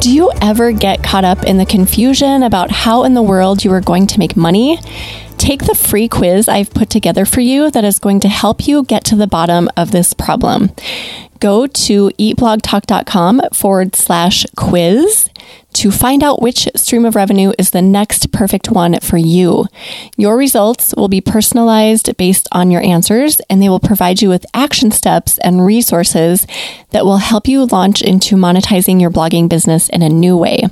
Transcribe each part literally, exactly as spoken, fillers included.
Do you ever get caught up in the confusion about how in the world you are going to make money? Take the free quiz I've put together for you that is going to help you get to the bottom of this problem. Go to eatblogtalk.com forward slash quiz to find out which stream of revenue is the next perfect one for you. Your results will be personalized based on your answers, and they will provide you with action steps and resources that will help you launch into monetizing your blogging business in a new way.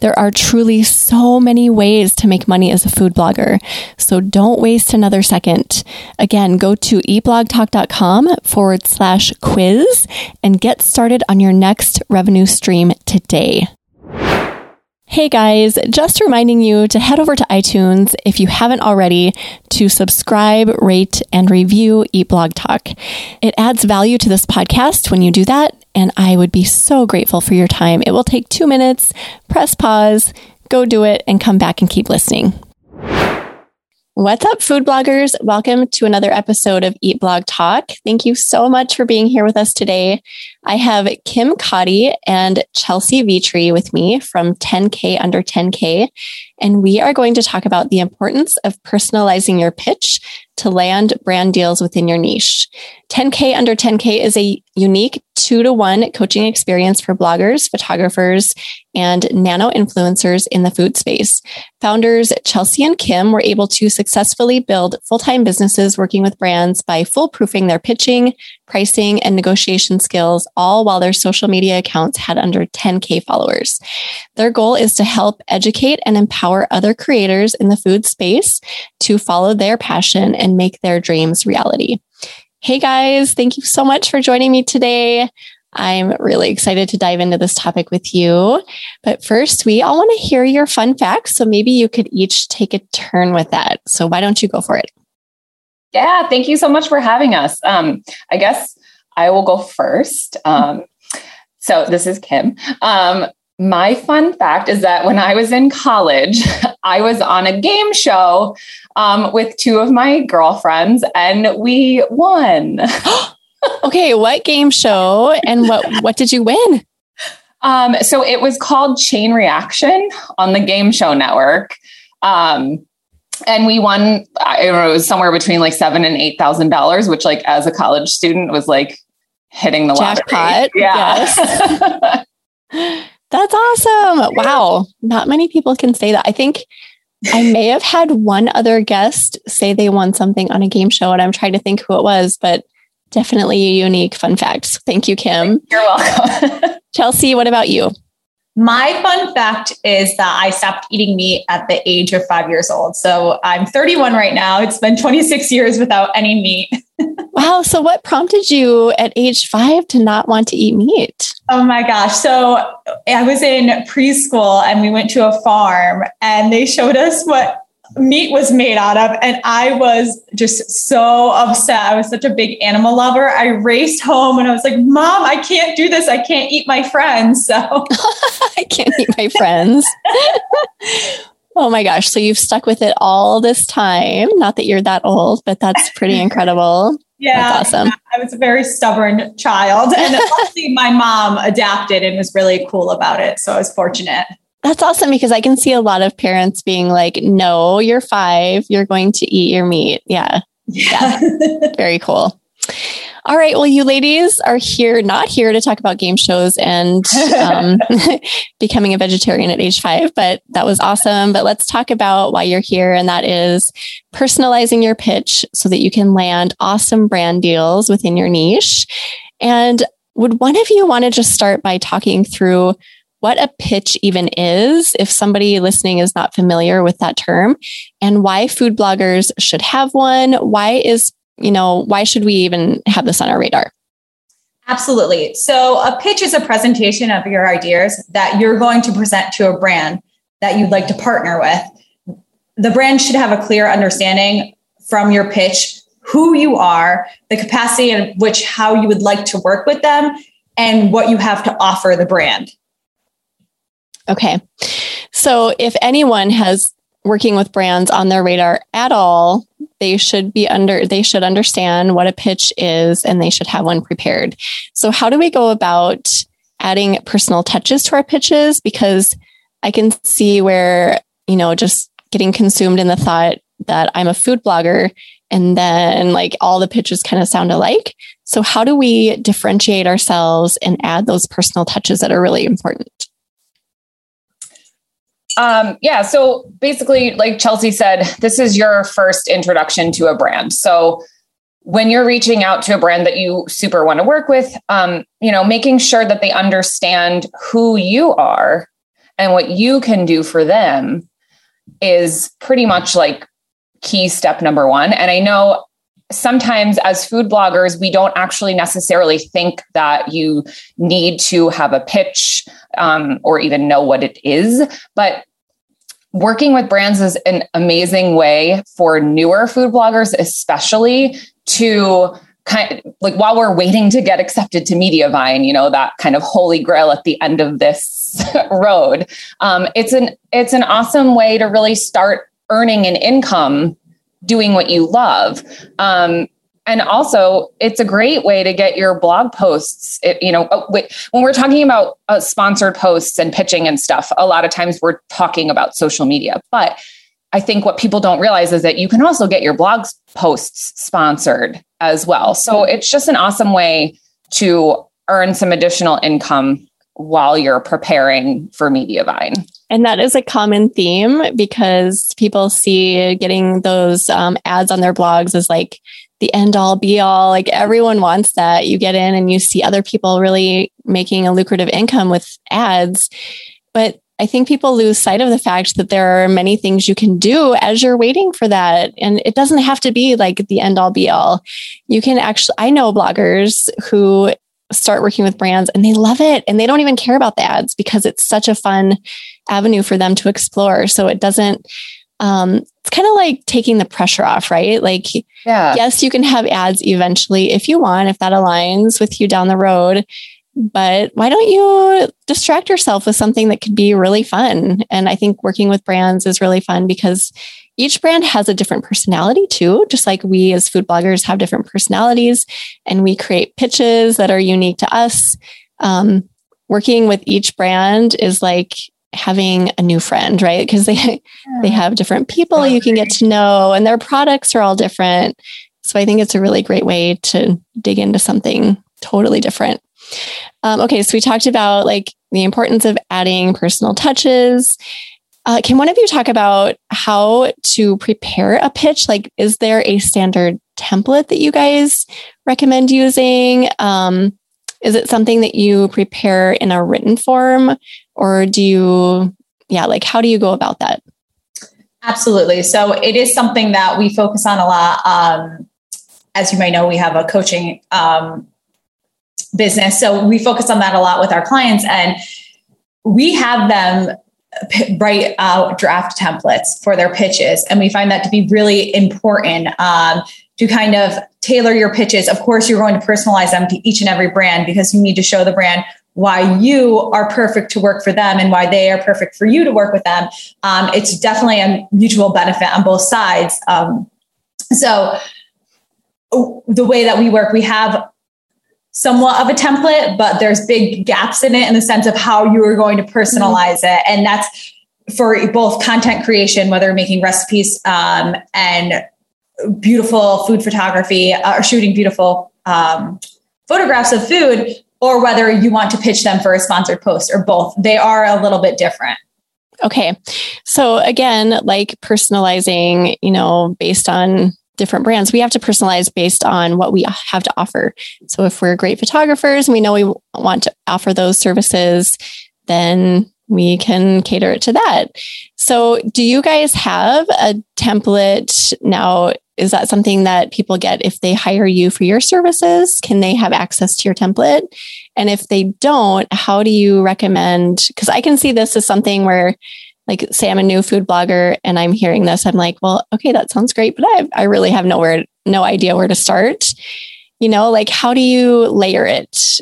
There are truly so many ways to make money as a food blogger, so don't waste another second. Again, go to eatblogtalk.com forward slash quiz and get started on your next revenue stream today. Hey guys, just reminding you to head over to iTunes if you haven't already to subscribe, rate, and review Eat Blog Talk. It adds value to this podcast when you do that, and I would be so grateful for your time. It will take two minutes, press pause, go do it, and come back and keep listening. What's up, food bloggers? Welcome to another episode of Eat Blog Talk. Thank you so much for being here with us today. I have Kim Cotty and Chelsea Vitri with me from ten K Under ten K, and we are going to talk about the importance of personalizing your pitch to land brand deals within your niche. ten K Under ten K is a unique two-to-one coaching experience for bloggers, photographers, and nano-influencers in the food space. Founders Chelsea and Kim were able to successfully build full-time businesses working with brands by foolproofing their pitching, pricing, and negotiation skills, all while their social media accounts had under ten K followers. Their goal is to help educate and empower other creators in the food space to follow their passion and make their dreams reality. Hey guys, thank you so much for joining me today. I'm really excited to dive into this topic with you. But first, we all want to hear your fun facts, so maybe you could each take a turn with that. So why don't you go for it? Yeah, thank you so much for having us. Um, I guess I will go first. Um, so this is Kim. Um, my fun fact is that when I was in college, I was on a game show um, with two of my girlfriends, and we won. Okay, what game show and what what did you win? Um, so it was called Chain Reaction on the Game Show Network. Um, and we won, I don't know, it was somewhere between like seven and eight thousand dollars, which like as a college student was like hitting the jackpot. Lottery. Yeah. Yes. That's awesome. Wow. Not many people can say that. I think I may have had one other guest say they won something on a game show, and I'm trying to think who it was, but definitely a unique fun fact. Thank you, Kim. You're welcome. Chelsea, what about you? My fun fact is that I stopped eating meat at the age of five years old. So I'm thirty-one right now. It's been twenty-six years without any meat. Wow. So what prompted you at age five to not want to eat meat? Oh my gosh. So I was in preschool and we went to a farm and they showed us what meat was made out of. And I was just so upset. I was such a big animal lover. I raced home and I was like, Mom, I can't do this. I can't eat my friends. So I can't eat my friends. Oh my gosh. So you've stuck with it all this time. Not that you're that old, but that's pretty incredible. Yeah. That's awesome. I was a very stubborn child. And luckily my mom adapted and was really cool about it. So I was fortunate. That's awesome, because I can see a lot of parents being like, no, you're five, you're going to eat your meat. Yeah. Yeah. Yeah. Very cool. All right. Well, you ladies are here, not here to talk about game shows and um, becoming a vegetarian at age five, but that was awesome. But let's talk about why you're here. And that is personalizing your pitch so that you can land awesome brand deals within your niche. And would one of you want to just start by talking through what a pitch even is, if somebody listening is not familiar with that term, and why food bloggers should have one? Why is, you know, why should we even have this on our radar? Absolutely. So a pitch is a presentation of your ideas that you're going to present to a brand. that you'd like to partner with. The brand should have a clear understanding from your pitch, who you are, the capacity in which how you would like to work with them, and what you have to offer the brand. Okay. So if anyone has working with brands on their radar at all, they should be under, they should understand what a pitch is, and they should have one prepared. So how do we go about adding personal touches to our pitches? Because I can see where, you know, just getting consumed in the thought that I'm a food blogger, and then like all the pitches kind of sound alike. So how do we differentiate ourselves and add those personal touches that are really important? Um, yeah. So basically, like Chelsea said, this is your first introduction to a brand. So when you're reaching out to a brand that you super want to work with, um, you know, making sure that they understand who you are and what you can do for them is pretty much like key step number one. And I know sometimes as food bloggers, we don't actually necessarily think that you need to have a pitch um, or even know what it is. But working with brands is an amazing way for newer food bloggers, especially to kind of, like while we're waiting to get accepted to MediaVine, you know, that kind of holy grail at the end of this road. Um, it's an it's an awesome way to really start earning an income doing what you love. Um, and also it's a great way to get your blog posts. It, you know, oh, wait, when we're talking about uh, sponsored posts and pitching and stuff, a lot of times we're talking about social media, but I think what people don't realize is that you can also get your blog posts sponsored as well. So it's just an awesome way to earn some additional income while you're preparing for MediaVine. And that is a common theme, because people see getting those um, ads on their blogs as like the end all be all. Like everyone wants that. You get in and you see other people really making a lucrative income with ads. But I think people lose sight of the fact that there are many things you can do as you're waiting for that. And it doesn't have to be like the end all be all. You can actually, I know bloggers who start working with brands and they love it, and they don't even care about the ads because it's such a fun avenue for them to explore. So it doesn't, um, it's kind of like taking the pressure off, right? Like, yeah. Yes, you can have ads eventually if you want, if that aligns with you down the road, but why don't you distract yourself with something that could be really fun? And I think working with brands is really fun because each brand has a different personality too, just like we as food bloggers have different personalities, and we create pitches that are unique to us. Um, working with each brand is like having a new friend, right? Because they, yeah. they have different people you can get to know, and their products are all different. So I think it's a really great way to dig into something totally different. Um, okay. So we talked about like the importance of adding personal touches. Uh, can one of you talk about how to prepare a pitch? Like, is there a standard template that you guys recommend using? Um, is it something that you prepare in a written form, or do you, yeah, like how do you go about that? Absolutely. So it is something that we focus on a lot. Um, as you may know, we have a coaching um, business. So we focus on that a lot with our clients, and we have them write out draft templates for their pitches. And we find that to be really important um, to kind of tailor your pitches. Of course, you're going to personalize them to each and every brand, because you need to show the brand why you are perfect to work for them and why they are perfect for you to work with them. Um, it's definitely a mutual benefit on both sides. Um, so the way that we work, we have somewhat of a template, but there's big gaps in it in the sense of how you are going to personalize it. And that's for both content creation, whether making recipes um, and beautiful food photography uh, or shooting beautiful um, photographs of food, or whether you want to pitch them for a sponsored post or both. They are a little bit different. Okay. So again, like personalizing, you know, based on different brands, we have to personalize based on what we have to offer. So if we're great photographers and we know we want to offer those services, then we can cater it to that. So do you guys have a template now? Is that something that people get if they hire you for your services? Can they have access to your template? And if they don't, how do you recommend? Because I can see this as something where like, say I'm a new food blogger and I'm hearing this, I'm like, well, okay, that sounds great, but I I really have nowhere, no idea where to start. You know, like, how do you layer it?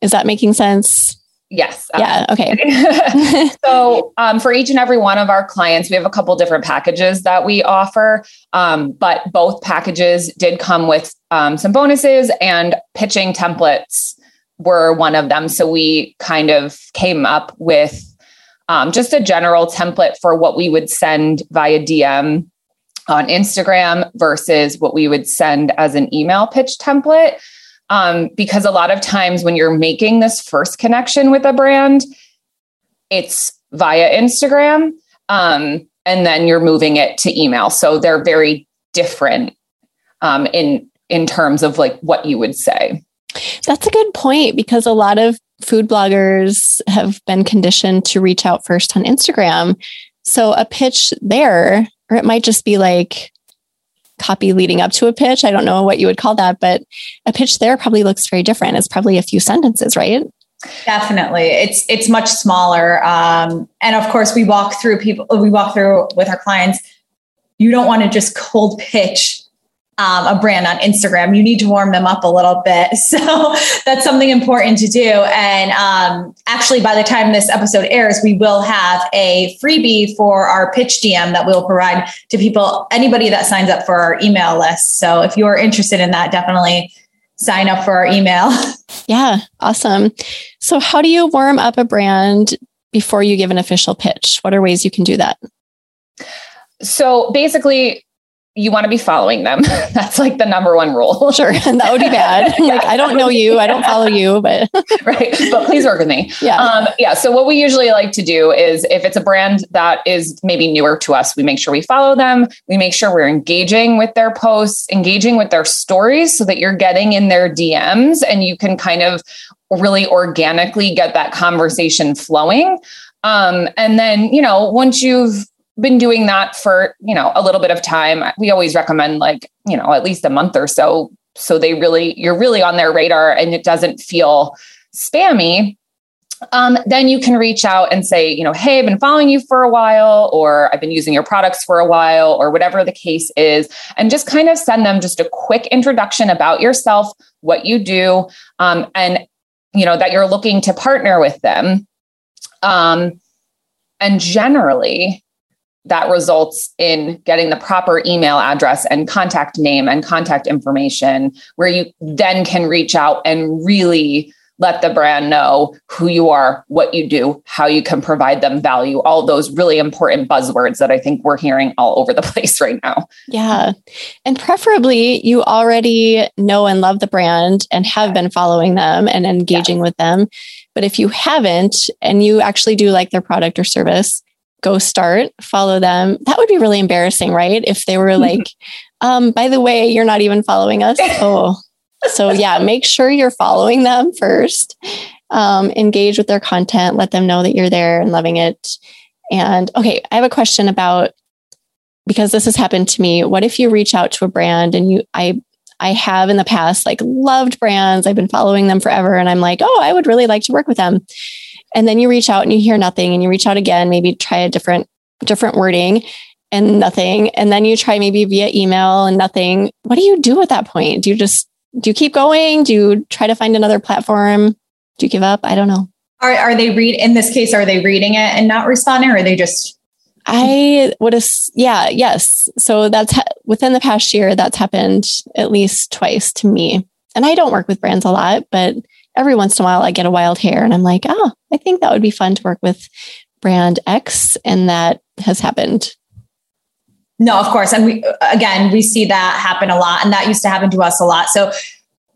Is that making sense? Yes. Absolutely. Yeah. Okay. So um, for each and every one of our clients, we have a couple different packages that we offer. Um, but both packages did come with um, some bonuses, and pitching templates were one of them. So we kind of came up with um, just a general template for what we would send via D M on Instagram versus what we would send as an email pitch template. Um, because a lot of times when you're making this first connection with a brand, it's via Instagram, um, and then you're moving it to email. So they're very different um, in in terms of like what you would say. That's a good point, because a lot of food bloggers have been conditioned to reach out first on Instagram. So a pitch there, or it might just be like copy leading up to a pitch. I don't know what you would call that, but a pitch there probably looks very different. It's probably a few sentences, right? Definitely. It's, it's much smaller. Um, and of course we walk through people, we walk through with our clients. You don't want to just cold pitch um, a brand on Instagram. You need to warm them up a little bit. So that's something important to do. And um, actually by the time this episode airs, we will have a freebie for our pitch D M that we'll provide to people, anybody that signs up for our email list. So if you're interested in that, definitely sign up for our email. Yeah. Awesome. So how do you warm up a brand before you give an official pitch? What are ways you can do that? So basically, you want to be following them. That's like the number one rule. Sure. And that would be bad. Yeah, like, I don't know you. I don't follow you, but. Right. But please work with me. Yeah. Um, yeah. So what we usually like to do is if it's a brand that is maybe newer to us, we make sure we follow them. We make sure we're engaging with their posts, engaging with their stories so that you're getting in their D Ms and you can kind of really organically get that conversation flowing. Um, and then, you know, once you've been doing that for, you know, a little bit of time. We always recommend like, you know, at least a month or so. So they really, you're really on their radar and it doesn't feel spammy. Um, then you can reach out and say, you know, hey, I've been following you for a while, or I've been using your products for a while, or whatever the case is, and just kind of send them just a quick introduction about yourself, what you do, um, and, you know, that you're looking to partner with them. Um, and generally, that results in getting the proper email address and contact name and contact information, where you then can reach out and really let the brand know who you are, what you do, how you can provide them value, all those really important buzzwords that I think we're hearing all over the place right now. Yeah. And preferably you already know and love the brand and have been following them and engaging yeah. with them. But if you haven't, and you actually do like their product or service, go start, follow them. That would be really embarrassing, right? If they were like, um, by the way, you're not even following us. Oh, so yeah, make sure you're following them first. Um, engage with their content, let them know that you're there and loving it. And okay, I have a question about, because this has happened to me. What if you reach out to a brand and you, I, I have in the past, like loved brands. I've been following them forever. And I'm like, oh, I would really like to work with them. And then you reach out and you hear nothing, and you reach out again, maybe try a different, different wording and nothing. And then you try maybe via email and nothing. What do you do at that point? Do you just, do you keep going? Do you try to find another platform? Do you give up? I don't know. Are, are they read in this case, are they reading it and not responding, or are they just? I would have, yeah, yes. So that's ha- within the past year, that's happened at least twice to me. And I don't work with brands a lot, but every once in a while I get a wild hair and I'm like, oh, I think that would be fun to work with brand X. And that has happened. No, of course. And we, again, we see that happen a lot, and that used to happen to us a lot. So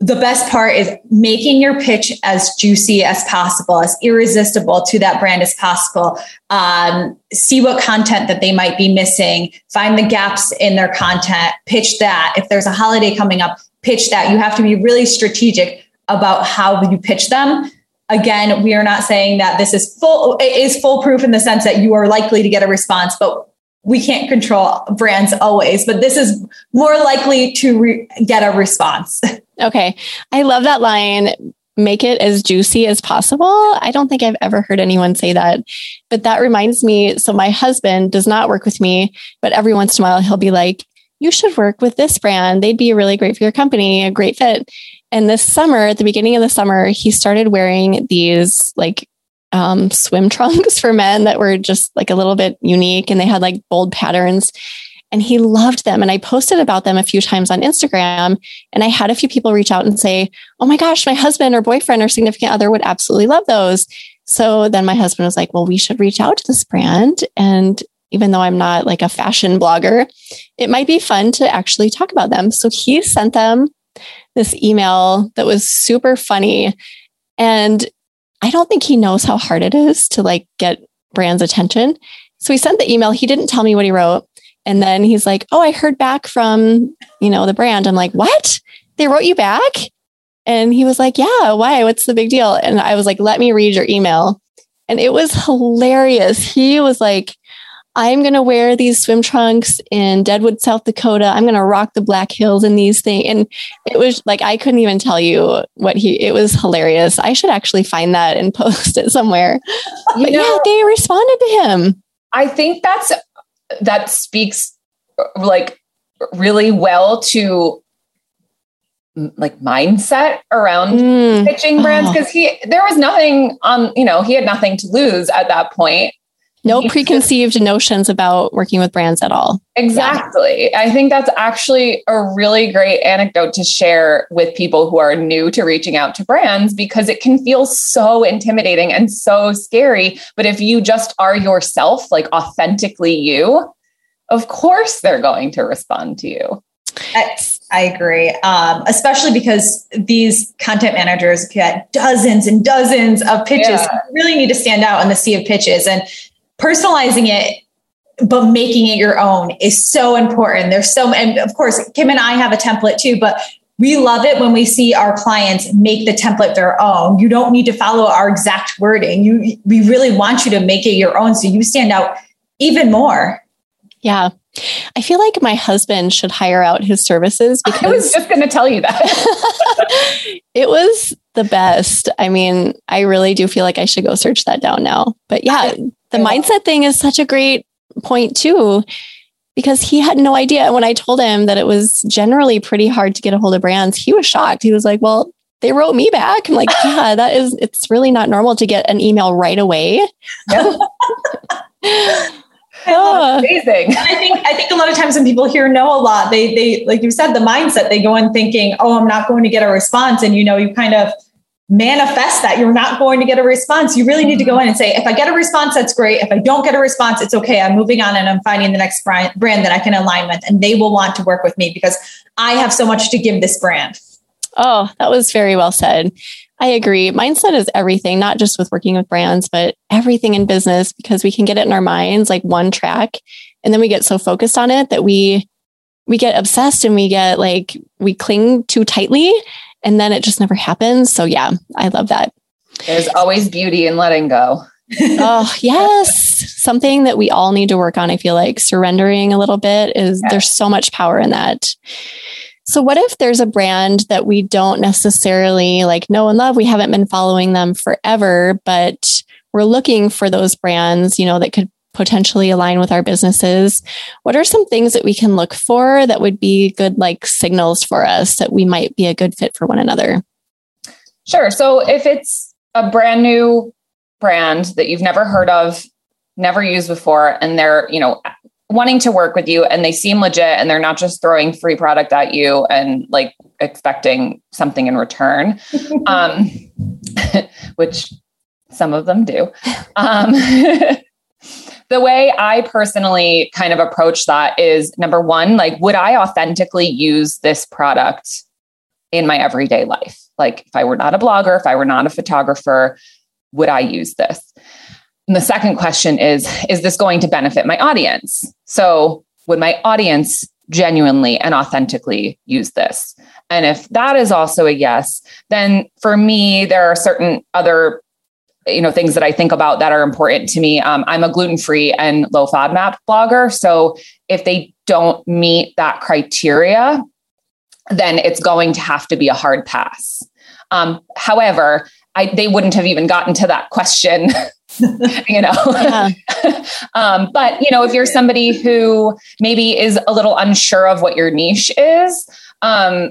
the best part is making your pitch as juicy as possible, as irresistible to that brand as possible. Um, see what content that they might be missing, find the gaps in their content, pitch that. If there's a holiday coming up, pitch that. You have to be really strategic about how you pitch them. Again, we are not saying that this is full, it is foolproof in the sense that you are likely to get a response, but we can't control brands always, but this is more likely to re- get a response. Okay. I love that line. make it as juicy as possible. I don't think I've ever heard anyone say that, but that reminds me. So my husband does not work with me, but every once in a while he'll be like, you should work with this brand. They'd be really great for your company, a great fit. And this summer, at the beginning of the summer, he started wearing these like um, swim trunks for men that were just like a little bit unique. And they had like bold patterns and he loved them. And I posted about them a few times on Instagram and I had a few people reach out and say, oh my gosh, my husband or boyfriend or significant other would absolutely love those. So then my husband was like, well, we should reach out to this brand. And even though I'm not like a fashion blogger, it might be fun to actually talk about them. So he sent them this email that was super funny. And I don't think he knows how hard it is to like get brands' attention. So he sent the email. He didn't tell me what he wrote. And then he's like, oh, I heard back from, you know, the brand. I'm like, what? They wrote you back? And he was like, yeah, why? What's the big deal? And I was like, let me read your email. And it was hilarious. He was like, I'm going to wear these swim trunks in Deadwood, South Dakota. I'm going to rock the Black Hills in these things. And it was like, I couldn't even tell you what he, it was hilarious. I should actually find that and post it somewhere. But you know, yeah, they responded to him. I think that's, that speaks like really well to like mindset around mm. pitching brands. Oh. Cause he, there was nothing on, you know, he had nothing to lose at that point. No preconceived notions about working with brands at all. Exactly. Yeah. I think that's actually a really great anecdote to share with people who are new to reaching out to brands, because it can feel so intimidating and so scary. But if you just are yourself, like authentically you, of course they're going to respond to you. I, I agree. Um, especially because these content managers have had dozens and dozens of pitches. Yeah. You really need to stand out in the sea of pitches. And personalizing it, but making it your own is so important. There's so, and of course, Kim and I have a template too, but we love it when we see our clients make the template their own. You don't need to follow our exact wording. You, we really want you to make it your own so you stand out even more. Yeah. I feel like my husband should hire out his services because I was just going to tell you that. It was the best. I mean, I really do feel like I should go search that down now. But yeah, the mindset thing is such a great point too, because he had no idea. When I told him that it was generally pretty hard to get a hold of brands, he was shocked. He was like, well, they wrote me back. I'm like, yeah, that is, it's really not normal to get an email right away. Yep. Oh. Amazing. And I think I think a lot of times when people hear no a lot, they they like you said, the mindset, they go in thinking, oh, I'm not going to get a response. And you know, you kind of manifest that you're not going to get a response. You really need to go in and say, if I get a response, that's great. If I don't get a response, it's okay. I'm moving on and I'm finding the next brand that I can align with, and they will want to work with me because I have so much to give this brand. Oh, that was very well said. I agree. Mindset is everything, not just with working with brands, but everything in business, because we can get it in our minds, like one track. And then we get so focused on it that we, we get obsessed and we get like, we cling too tightly and then it just never happens. So yeah, I love that. There's always beauty in letting go. Oh yes. Something that we all need to work on. I feel like surrendering a little bit is yeah. There's so much power in that. So what if there's a brand that we don't necessarily like know and love? We haven't been following them forever, but we're looking for those brands, you know, that could potentially align with our businesses. What are some things that we can look for that would be good, like signals for us that we might be a good fit for one another? Sure. So if it's a brand new brand that you've never heard of, never used before, and they're, you know, wanting to work with you and they seem legit and they're not just throwing free product at you and like expecting something in return, um, which some of them do. Um, the way I personally kind of approach that is number one, like, would I authentically use this product in my everyday life? Like if I were not a blogger, if I were not a photographer, would I use this? And the second question is, is this going to benefit my audience? So would my audience genuinely and authentically use this? And if that is also a yes, then for me, there are certain other, you know, things that I think about that are important to me. Um, I'm a gluten-free and low FODMAP blogger. So if they don't meet that criteria, then it's going to have to be a hard pass. Um, however, I, they wouldn't have even gotten to that question, you know, yeah. um, but you know, if you're somebody who maybe is a little unsure of what your niche is, um,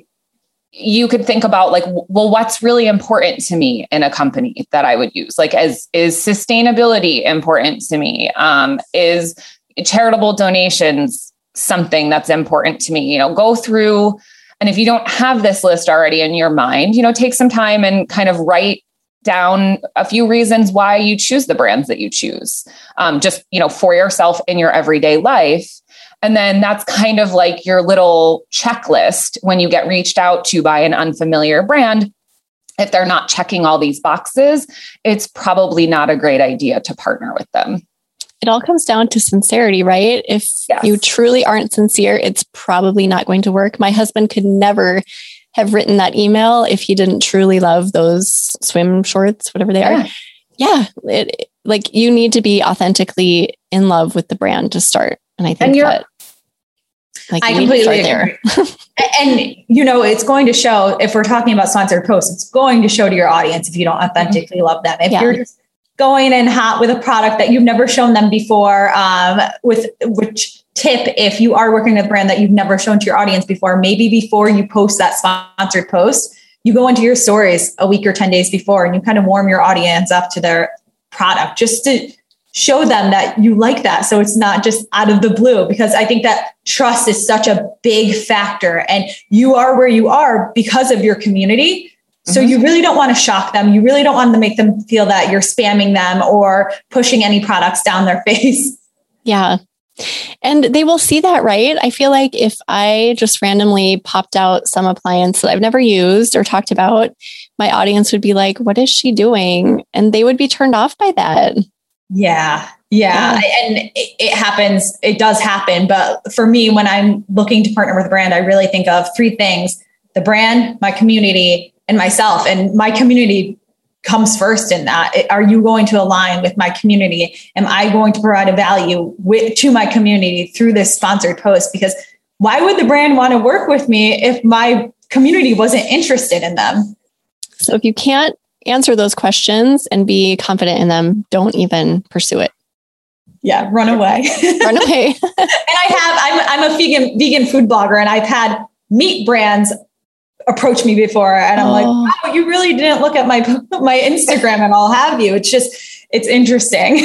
you could think about like, well, what's really important to me in a company that I would use? Like, as is sustainability important to me? Um, is charitable donations something that's important to me? You know, go through, and if you don't have this list already in your mind, you know, take some time and kind of write down a few reasons why you choose the brands that you choose, um, just, you know, for yourself in your everyday life. And then that's kind of like your little checklist when you get reached out to by an unfamiliar brand. If they're not checking all these boxes, it's probably not a great idea to partner with them. It all comes down to sincerity, right? If yes. you truly aren't sincere, it's probably not going to work. My husband could never have written that email if he didn't truly love those swim shorts, whatever they yeah. are. Yeah. It, like, you need to be authentically in love with the brand to start. And I think and that like, I completely agree. And, you know, it's going to show, if we're talking about sponsored posts, it's going to show to your audience if you don't authentically mm-hmm. love them. If yeah. you're just going in hot with a product that you've never shown them before, um, with which tip, if you are working with a brand that you've never shown to your audience before, maybe before you post that sponsored post, you go into your stories a week or ten days before, and you kind of warm your audience up to their product just to show them that you like that. So it's not just out of the blue, because I think that trust is such a big factor, and you are where you are because of your community. So mm-hmm. you really don't want to shock them. You really don't want to make them feel that you're spamming them or pushing any products down their face. Yeah. And they will see that, right? I feel like if I just randomly popped out some appliance that I've never used or talked about, my audience would be like, what is she doing? And they would be turned off by that. Yeah. Yeah. yeah. And it, it happens. It does happen. But for me, when I'm looking to partner with a brand, I really think of three things: the brand, my community, and myself. And my community comes first in that. It, are you going to align with my community? Am I going to provide a value with, to my community through this sponsored post? Because why would the brand want to work with me if my community wasn't interested in them? So if you can't answer those questions and be confident in them, don't even pursue it. Yeah. Run away. Run away. And I have, I'm, I'm a vegan, vegan food blogger, and I've had meat brands approach me before, and I'm like, oh. wow, you really didn't look at my my Instagram and all have you. It's just, it's interesting.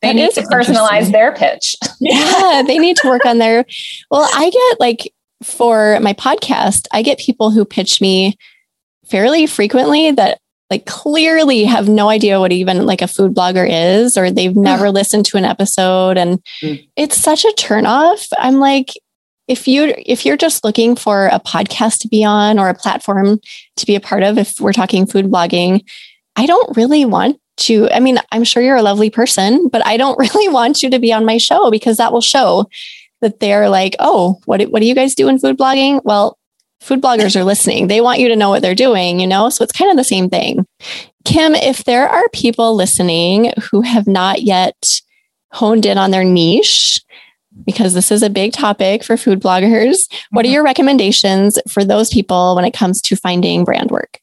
They need to personalize their pitch. Yeah, they need to work on their, well, I get like, for my podcast, I get people who pitch me fairly frequently that like clearly have no idea what even like a food blogger is, or they've never listened to an episode. And mm. it's such a turnoff. I'm like, If you, if you're just looking for a podcast to be on or a platform to be a part of, if we're talking food blogging, I don't really want to, I mean, I'm sure you're a lovely person, but I don't really want you to be on my show, because that will show that they're like, oh, what, what do you guys do in food blogging? Well, food bloggers are listening. They want you to know what they're doing, you know? So it's kind of the same thing. Kim, if there are people listening who have not yet honed in on their niche, because this is a big topic for food bloggers, what are your recommendations for those people when it comes to finding brand work?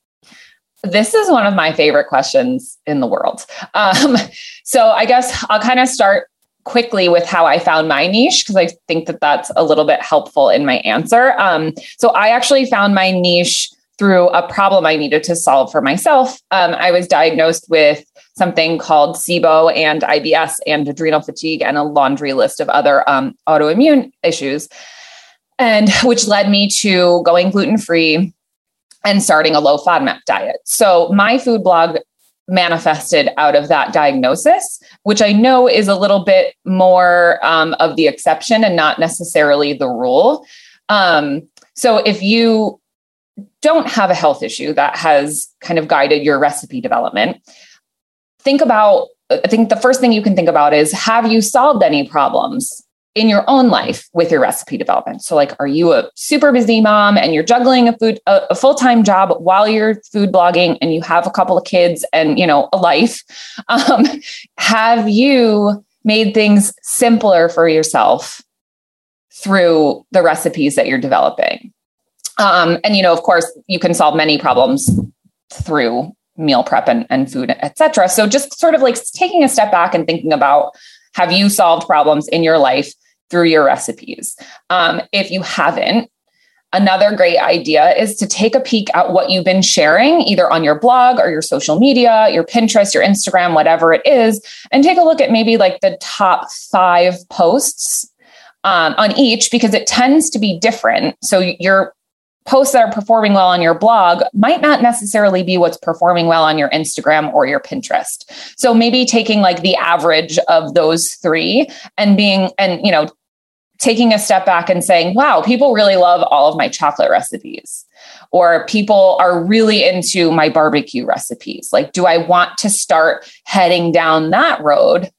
This is one of my favorite questions in the world. Um, so I guess I'll kind of start quickly with how I found my niche, because I think that that's a little bit helpful in my answer. Um, so I actually found my niche through a problem I needed to solve for myself. Um, I was diagnosed with something called SIBO and I B S and adrenal fatigue and a laundry list of other um, autoimmune issues, and which led me to going gluten-free and starting a low FODMAP diet. So my food blog manifested out of that diagnosis, which I know is a little bit more um, of the exception and not necessarily the rule. Um, so if you don't have a health issue that has kind of guided your recipe development, think about, I think the first thing you can think about is, have you solved any problems in your own life with your recipe development? So like, are you a super busy mom and you're juggling a food, a, a full-time job while you're food blogging, and you have a couple of kids and, you know, a life? Um, have you made things simpler for yourself through the recipes that you're developing? Um, and, you know, of course, you can solve many problems through meal prep and, and food, et cetera. So just sort of like taking a step back and thinking about, have you solved problems in your life through your recipes? Um, if you haven't, another great idea is to take a peek at what you've been sharing, either on your blog or your social media, your Pinterest, your Instagram, whatever it is, and take a look at maybe like the top five posts um, on each, because it tends to be different. So your posts that are performing well on your blog might not necessarily be what's performing well on your Instagram or your Pinterest. So maybe taking like the average of those three and being, and, you know, taking a step back and saying, wow, people really love all of my chocolate recipes, or people are really into my barbecue recipes. Like, do I want to start heading down that road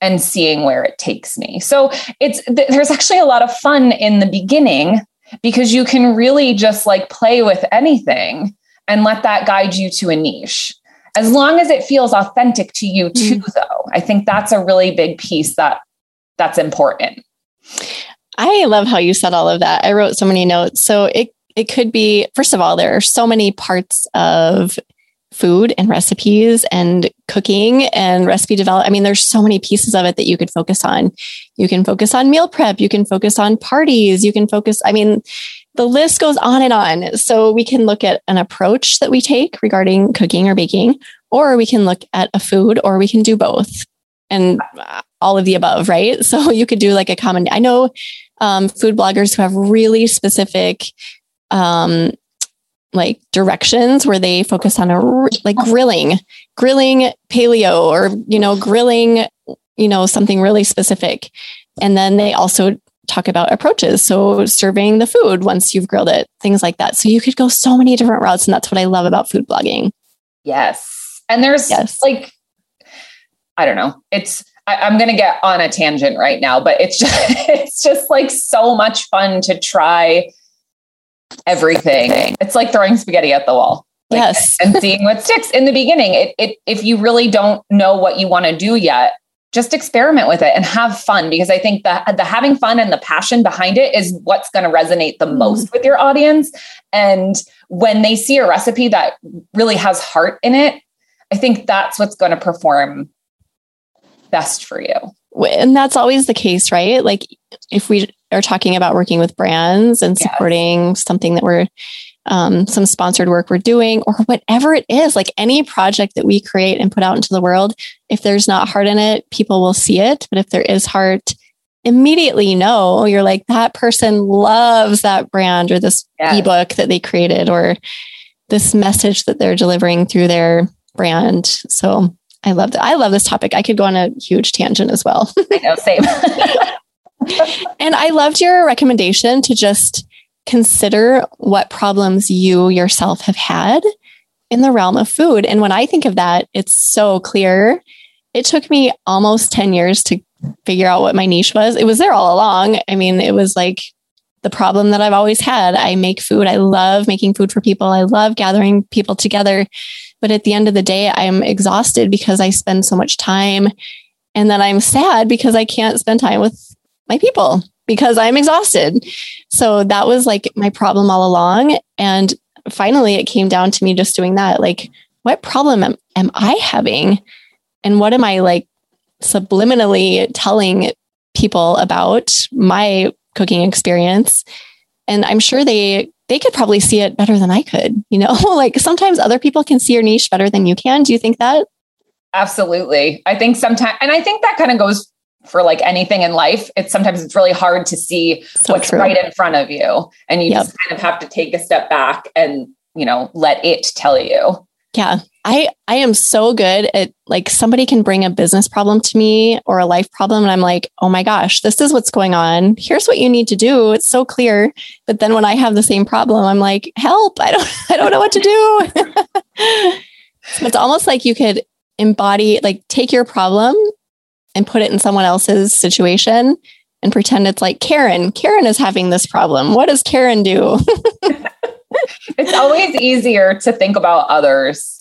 and seeing where it takes me? So it's, th- there's actually a lot of fun in the beginning, because you can really just like play with anything and let that guide you to a niche, as long as it feels authentic to you too, mm. though. I think that's a really big piece that that's important. I love how you said all of that. I wrote so many notes. So it, it could be, first of all, there are so many parts of food and recipes and cooking and recipe development. I mean, there's so many pieces of it that you could focus on. You can focus on meal prep. You can focus on parties. You can focus, I mean, the list goes on and on. So we can look at an approach that we take regarding cooking or baking, or we can look at a food, or we can do both. And all of the above, right? So you could do like a common, I know um, food bloggers who have really specific um, like directions where they focus on a like grilling, grilling paleo, or, you know, grilling, you know, something really specific. And then they also talk about approaches. So serving the food once you've grilled it, things like that. So you could go so many different routes. And that's what I love about food blogging. Yes. And there's yes. like, I don't know. It's, I, I'm going to get on a tangent right now, but it's just, it's just like so much fun to try everything. It's like throwing spaghetti at the wall. Like, yes. And seeing what sticks in the beginning. It, it, if you really don't know what you want to do yet, just experiment with it and have fun, because I think that the having fun and the passion behind it is what's going to resonate the most with your audience. And when they see a recipe that really has heart in it, I think that's what's going to perform best for you. And that's always the case, right? Like if we are talking about working with brands and supporting yes. something that we're, um, some sponsored work we're doing, or whatever it is, like any project that we create and put out into the world, if there's not heart in it, people will see it. But if there is heart, immediately, you know, you're like, that person loves that brand or this yes. ebook that they created, or this message that they're delivering through their brand. So I love that. I love this topic. I could go on a huge tangent as well. I know, same. And I loved your recommendation to just consider what problems you yourself have had in the realm of food. And when I think of that, it's so clear. It took me almost ten years to figure out what my niche was. It was there all along. I mean, it was like the problem that I've always had. I make food. I love making food for people. I love gathering people together. But at the end of the day, I'm exhausted because I spend so much time, and then I'm sad because I can't spend time with my people because I'm exhausted. So that was like my problem all along. And finally, it came down to me just doing that. Like, what problem am, am I having? And what am I like subliminally telling people about my cooking experience? And I'm sure they they could probably see it better than I could, you know, like sometimes other people can see your niche better than you can. Do you think that? Absolutely. I think sometimes, and I think that kind of goes for like anything in life. It's sometimes it's really hard to see so what's true. Right in front of you. And you yep. just kind of have to take a step back and, you know, let it tell you. Yeah. I, I am so good at like, somebody can bring a business problem to me or a life problem. And I'm like, oh my gosh, this is what's going on. Here's what you need to do. It's so clear. But then when I have the same problem, I'm like, help, I don't, I don't know what to do. So it's almost like you could embody, like take your problem and put it in someone else's situation and pretend it's like Karen, Karen is having this problem. What does Karen do? It's always easier to think about others.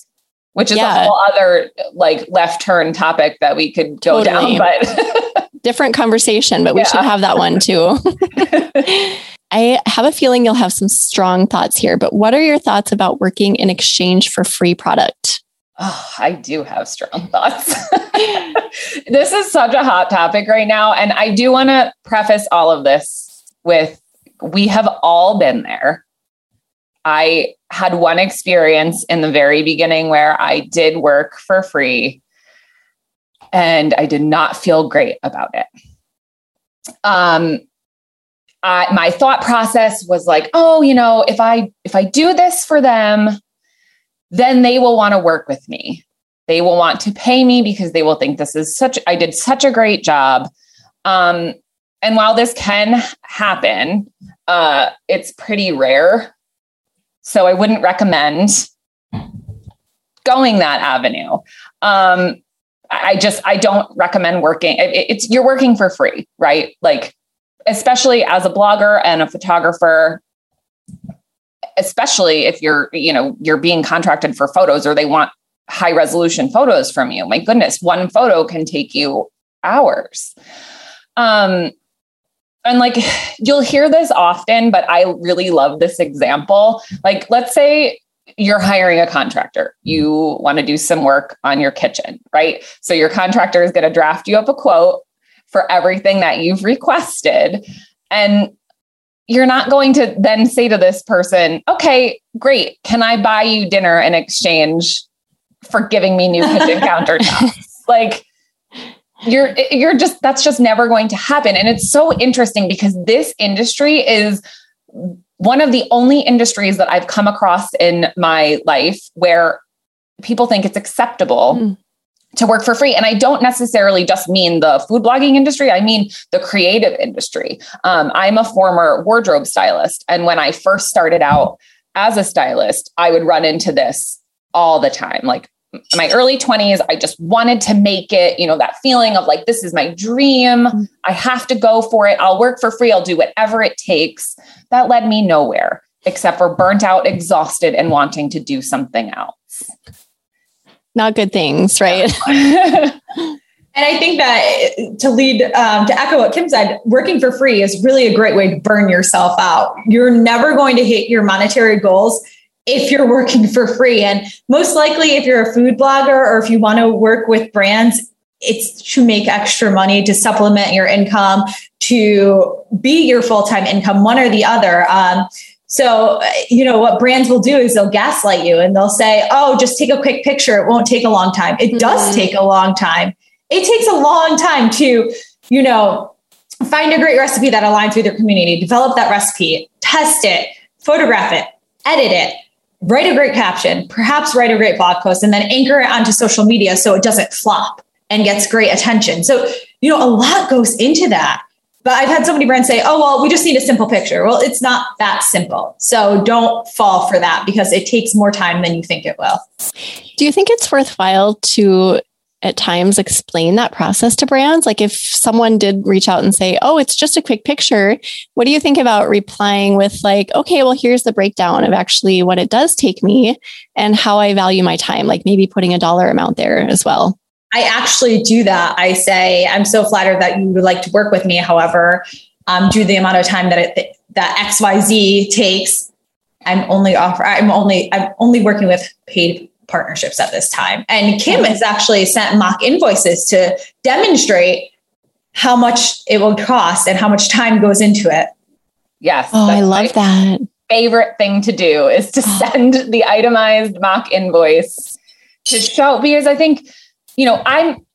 Which is yeah. a whole other like left turn topic that we could go totally. Down, but different conversation, but we yeah. should have that one too. I have a feeling you'll have some strong thoughts here, but what are your thoughts about working in exchange for free product? Oh, I do have strong thoughts. This is such a hot topic right now. And I do want to preface all of this with, we have all been there. I had one experience in the very beginning where I did work for free and I did not feel great about it. Um, I, my thought process was like, oh, you know, if I, if I do this for them, then they will want to work with me. They will want to pay me because they will think this is such, I did such a great job. Um, and while this can happen, uh, it's pretty rare. So I wouldn't recommend going that avenue. Um, I just, I don't recommend working. It, it's, you're working for free, right? Like, especially as a blogger and a photographer, especially if you're, you know, you're being contracted for photos or they want high resolution photos from you. My goodness, one photo can take you hours. Um, and like, you'll hear this often, but I really love this example. Like, let's say you're hiring a contractor. You want to do some work on your kitchen, right? So your contractor is going to draft you up a quote for everything that you've requested. And you're not going to then say to this person, okay, great. Can I buy you dinner in exchange for giving me new kitchen countertops? Like, you're, you're just, that's just never going to happen. And it's so interesting because this industry is one of the only industries that I've come across in my life where people think it's acceptable mm. to work for free. And I don't necessarily just mean the food blogging industry. I mean the creative industry. Um, I'm a former wardrobe stylist. And when I first started out as a stylist, I would run into this all the time. Like, in my early twenties, I just wanted to make it, you know, that feeling of like, this is my dream. I have to go for it. I'll work for free. I'll do whatever it takes. That led me nowhere except for burnt out, exhausted, and wanting to do something else. Not good things, right? And I think that to lead, um, to echo what Kim said, working for free is really a great way to burn yourself out. You're never going to hit your monetary goals if you're working for free. And most likely if you're a food blogger or if you want to work with brands, it's to make extra money, to supplement your income, to be your full-time income, one or the other. Um, so, you know, what brands will do is they'll gaslight you and they'll say, oh, just take a quick picture. It won't take a long time. It mm-hmm. does take a long time. It takes a long time to, you know, find a great recipe that aligns with your community, develop that recipe, test it, photograph it, edit it, write a great caption, perhaps write a great blog post, and then anchor it onto social media so it doesn't flop and gets great attention. So, you know, a lot goes into that. But I've had so many brands say, oh, well, we just need a simple picture. Well, it's not that simple. So don't fall for that because it takes more time than you think it will. Do you think it's worthwhile to, at times, explain that process to brands? Like if someone did reach out and say, oh, it's just a quick picture, what do you think about replying with like, okay, well, here's the breakdown of actually what it does take me and how I value my time, like maybe putting a dollar amount there as well? I actually do that. I say, I'm so flattered that you would like to work with me. However, um, due to the amount of time that it, that X Y Z takes, I'm only offer, I'm only, I'm only working with paid partnerships at this time. And Kim has actually sent mock invoices to demonstrate how much it will cost and how much time goes into it. Yes. Oh, I love that. Favorite thing to do is to send the itemized mock invoice to show, because I think, you know, I'm,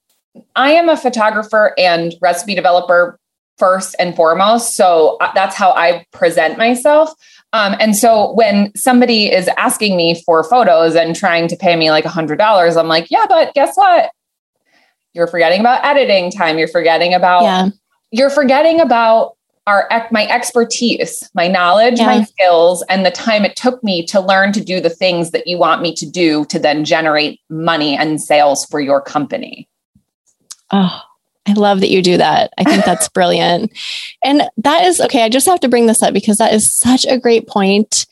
I am a photographer and recipe developer first and foremost. So that's how I present myself. Um, and so when somebody is asking me for photos and trying to pay me like a hundred dollars, I'm like, yeah, but guess what? You're forgetting about editing time. You're forgetting about, yeah. you're forgetting about our, my expertise, my knowledge, yeah. my skills, and the time it took me to learn to do the things that you want me to do to then generate money and sales for your company. Oh, I love that you do that. I think that's brilliant. And that is, okay, I just have to bring this up because that is such a great point.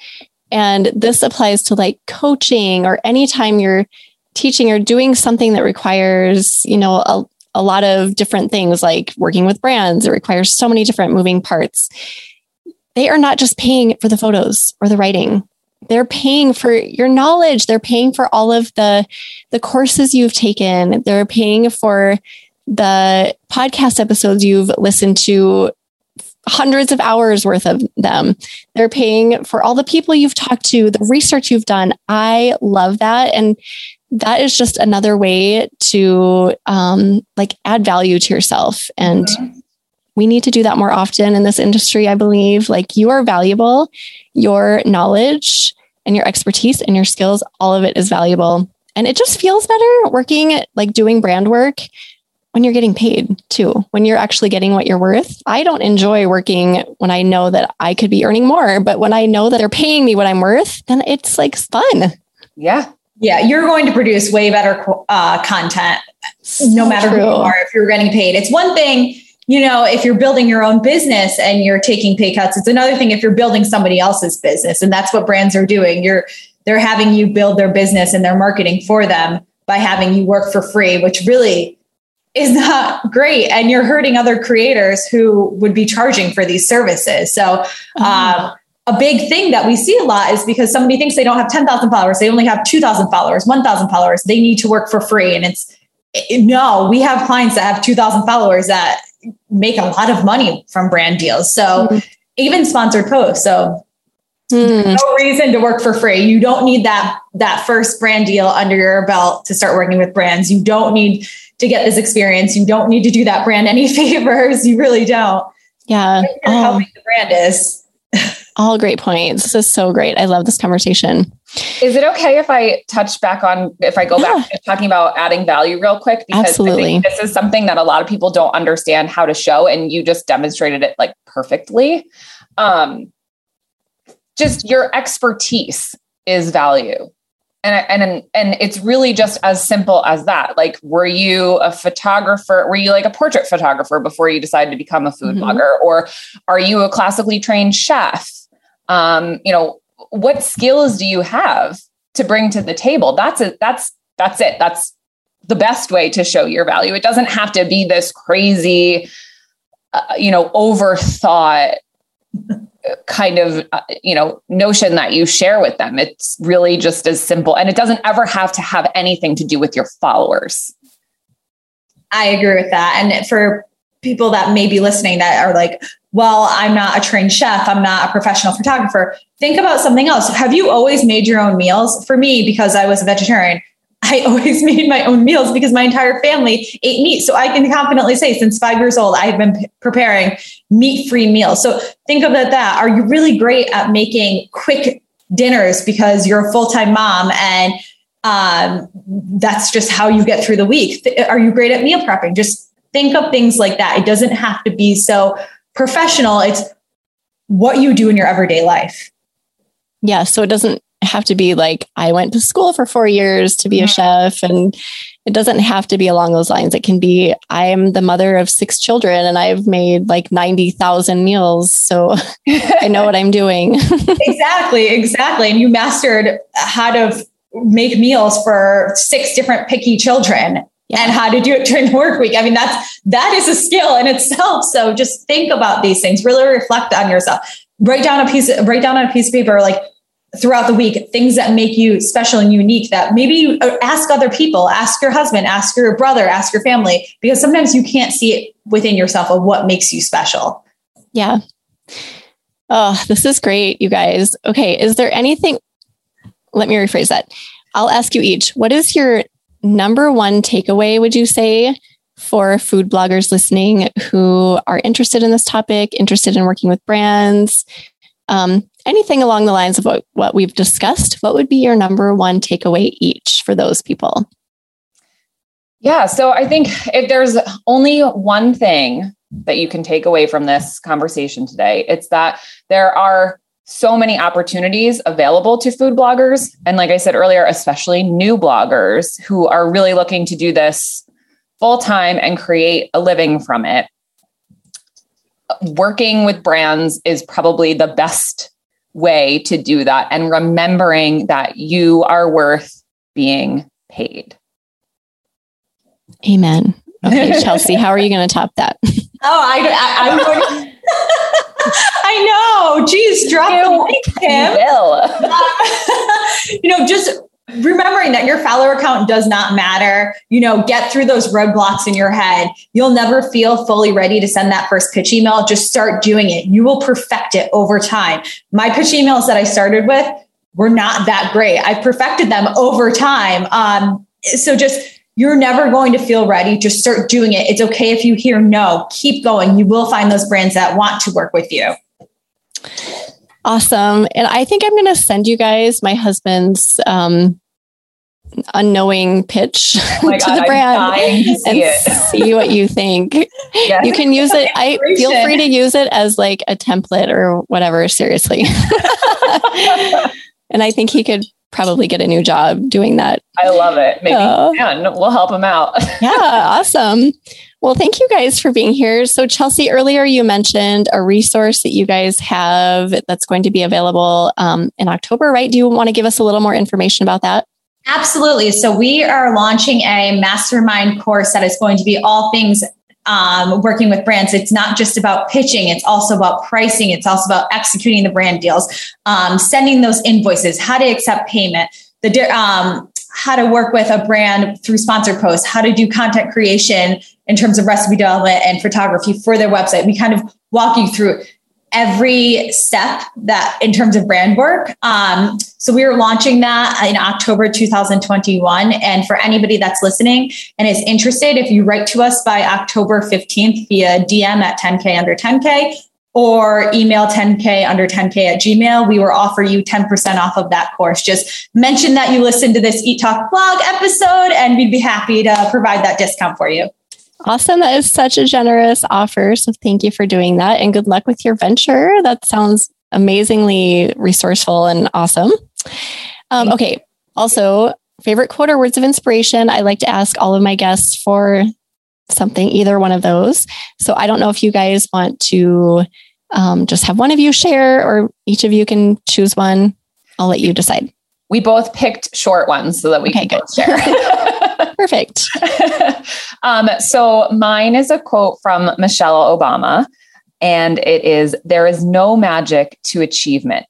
And this applies to like coaching or anytime you're teaching or doing something that requires, you know, a, a lot of different things like working with brands. It requires so many different moving parts. they are not just paying for the photos or the writing. They're paying for your knowledge. They're paying for all of the, the courses you've taken. They're paying for the podcast episodes you've listened to, hundreds of hours worth of them. They're paying for all the people you've talked to, the research you've done. I love that. And that is just another way to um, like add value to yourself. And mm-hmm. we need to do that more often in this industry, I believe. Like, you are valuable. Your knowledge and your expertise and your skills, all of it is valuable. And it just feels better working, like doing brand work, when you're getting paid too, when you're actually getting what you're worth. I don't enjoy working when I know that I could be earning more, but when I know that they're paying me what I'm worth, then it's like fun. Yeah. Yeah. You're going to produce way better uh, content, so no matter true. who you are, if you're getting paid. It's one thing, you know, if you're building your own business and you're taking pay cuts. It's another thing if you're building somebody else's business, and that's what brands are doing. You're, they're having you build their business and they're marketing for them by having you work for free, which really is not great. And you're hurting other creators who would be charging for these services. So mm-hmm. um, a big thing that we see a lot is because somebody thinks they don't have ten thousand followers. They only have two thousand followers, one thousand followers. They need to work for free. And it's it, no, we have clients that have two thousand followers that make a lot of money from brand deals. So mm-hmm. even sponsored posts. So mm-hmm. no reason to work for free. You don't need that, that first brand deal under your belt to start working with brands. You don't need to get this experience. You don't need to do that brand any favors. You really don't. Yeah. Oh. How big the brand is. All great points. This is so great. I love this conversation. Is it okay if I touch back on, if I go yeah. back to talking about adding value real quick? Because Absolutely. I think this is something that a lot of people don't understand how to show, and you just demonstrated it like perfectly. Um, just your expertise is value. And, and, and it's really just as simple as that. Like, were you a photographer? Were you like a portrait photographer before you decided to become a food mm-hmm. blogger? Or are you a classically trained chef? Um, you know, what skills do you have to bring to the table? That's it. That's, that's it. That's the best way to show your value. It doesn't have to be this crazy, uh, you know, overthought kind of, uh, you know, notion that you share with them. It's really just as simple, and it doesn't ever have to have anything to do with your followers. I agree with that. And for people that may be listening that are like, well, I'm not a trained chef, I'm not a professional photographer, think about something else. Have you always made your own meals? For me, because I was a vegetarian, I always made my own meals because my entire family ate meat. So I can confidently say since five years old, I've been p- preparing meat-free meals. So think about that. Are you really great at making quick dinners because you're a full-time mom and um, that's just how you get through the week? Th- are you great at meal prepping? Just think of things like that. It doesn't have to be so professional. It's what you do in your everyday life. Yeah. So it doesn't have to be like, I went to school for four years to be a chef, and it doesn't have to be along those lines. It can be, I'm the mother of six children and I've made like ninety thousand meals, so I know what I'm doing. Exactly. Exactly. And you mastered how to make meals for six different picky children yeah. and how to do it during the work week. I mean, that's, that is a skill in itself. So just think about these things, really reflect on yourself, write down a piece, write down on a piece of paper, like, throughout the week, things that make you special and unique, that maybe you ask other people, ask your husband, ask your brother, ask your family, because sometimes you can't see it within yourself of what makes you special. Yeah. Oh, this is great, you guys. Okay. Is there anything, let me rephrase that. I'll ask you each, what is your number one takeaway, would you say, for food bloggers listening who are interested in this topic, interested in working with brands? Um, Anything along the lines of what, what we've discussed, what would be your number one takeaway each for those people? Yeah. So I think if there's only one thing that you can take away from this conversation today, it's that there are so many opportunities available to food bloggers. And like I said earlier, especially new bloggers who are really looking to do this full time and create a living from it. Working with brands is probably the best way to do that, and remembering that you are worth being paid. Amen. Okay, Chelsea, how are you going to top that? Oh, I, I, I'm going to, I know. drop the mic, Kim. You will. Um, you know, just remembering that your follower count does not matter. You know, get through those roadblocks in your head. You'll never feel fully ready to send that first pitch email. Just start doing it. You will perfect it over time. My pitch emails that I started with were not that great. I've perfected them over time. Um, so just... You're never going to feel ready. Just start doing it. It's okay if you hear no. Keep going. You will find those brands that want to work with you. Awesome. And I think I'm going to send you guys my husband's um, unknowing pitch oh to God, the brand to see and it. see what you think. Yeah. You can use it. I feel free to use it as like a template or whatever. Seriously. And I think he could probably get a new job doing that. I love it. Maybe uh, he can. We'll help him out. Yeah. Awesome. Well, thank you guys for being here. So Chelsea, earlier you mentioned a resource that you guys have that's going to be available um, in October, right? Do you want to give us a little more information about that? Absolutely. So we are launching a mastermind course that is going to be all things Um, working with brands. It's not just about pitching. It's also about pricing. It's also about executing the brand deals, um, sending those invoices, how to accept payment, the um, how to work with a brand through sponsored posts, how to do content creation in terms of recipe development and photography for their website. We kind of walk you through every step that in terms of brand work. Um, so we are launching that in October two thousand twenty-one. And for anybody that's listening and is interested, if you write to us by October fifteenth via D M at ten K under ten K or email ten K under ten K at Gmail, we will offer you ten percent off of that course. Just mention that you listened to this Eat Talk blog episode and we'd be happy to provide that discount for you. Awesome. That is such a generous offer. So thank you for doing that and good luck with your venture. That sounds amazingly resourceful and awesome. Um, okay. Also, favorite quote or words of inspiration. I like to ask all of my guests for something, either one of those. So I don't know if you guys want to um, just have one of you share or each of you can choose one. I'll let you decide. We both picked short ones so that we okay, can both share. Perfect. um, so mine is a quote from Michelle Obama, and it is, "There is no magic to achievement.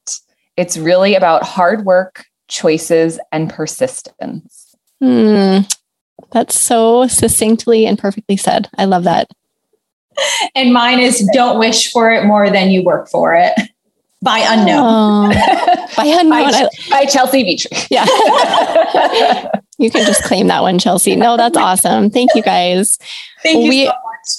It's really about hard work, choices, and persistence." Hmm. That's so succinctly and perfectly said. I love that. And mine is, "Don't wish for it more than you work for it." By unknown. Oh, by unknown. By, by Chelsea Vitri. Yeah. You can just claim that one, Chelsea. No, that's awesome. Thank you guys. Thank you we, so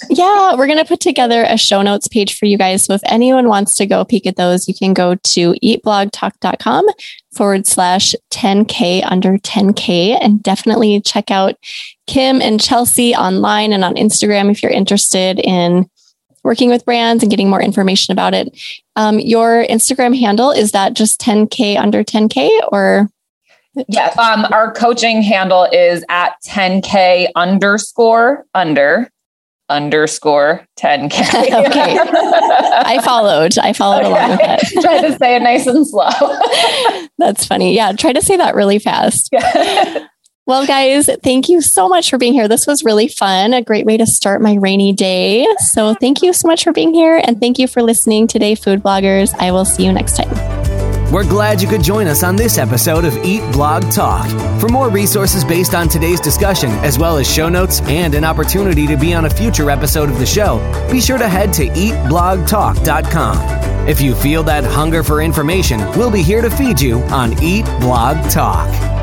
much. Yeah. We're going to put together a show notes page for you guys. So if anyone wants to go peek at those, you can go to eatblogtalk.com forward slash 10K under 10K and definitely check out Kim and Chelsea online and on Instagram if you're interested in working with brands and getting more information about it. Um, your Instagram handle, is that just ten K under ten K or? Yeah. Um, our coaching handle is at ten K underscore under underscore ten K. Okay. I followed. I followed okay. along with that. Try to say it nice and slow. That's funny. Yeah. Try to say that really fast. Yeah. Well, guys, thank you so much for being here. This was really fun. A great way to start my rainy day. So thank you so much for being here. And thank you for listening today, food bloggers. I will see you next time. We're glad you could join us on this episode of Eat Blog Talk. For more resources based on today's discussion, as well as show notes and an opportunity to be on a future episode of the show, be sure to head to eat blog talk dot com. If you feel that hunger for information, we'll be here to feed you on Eat Blog Talk.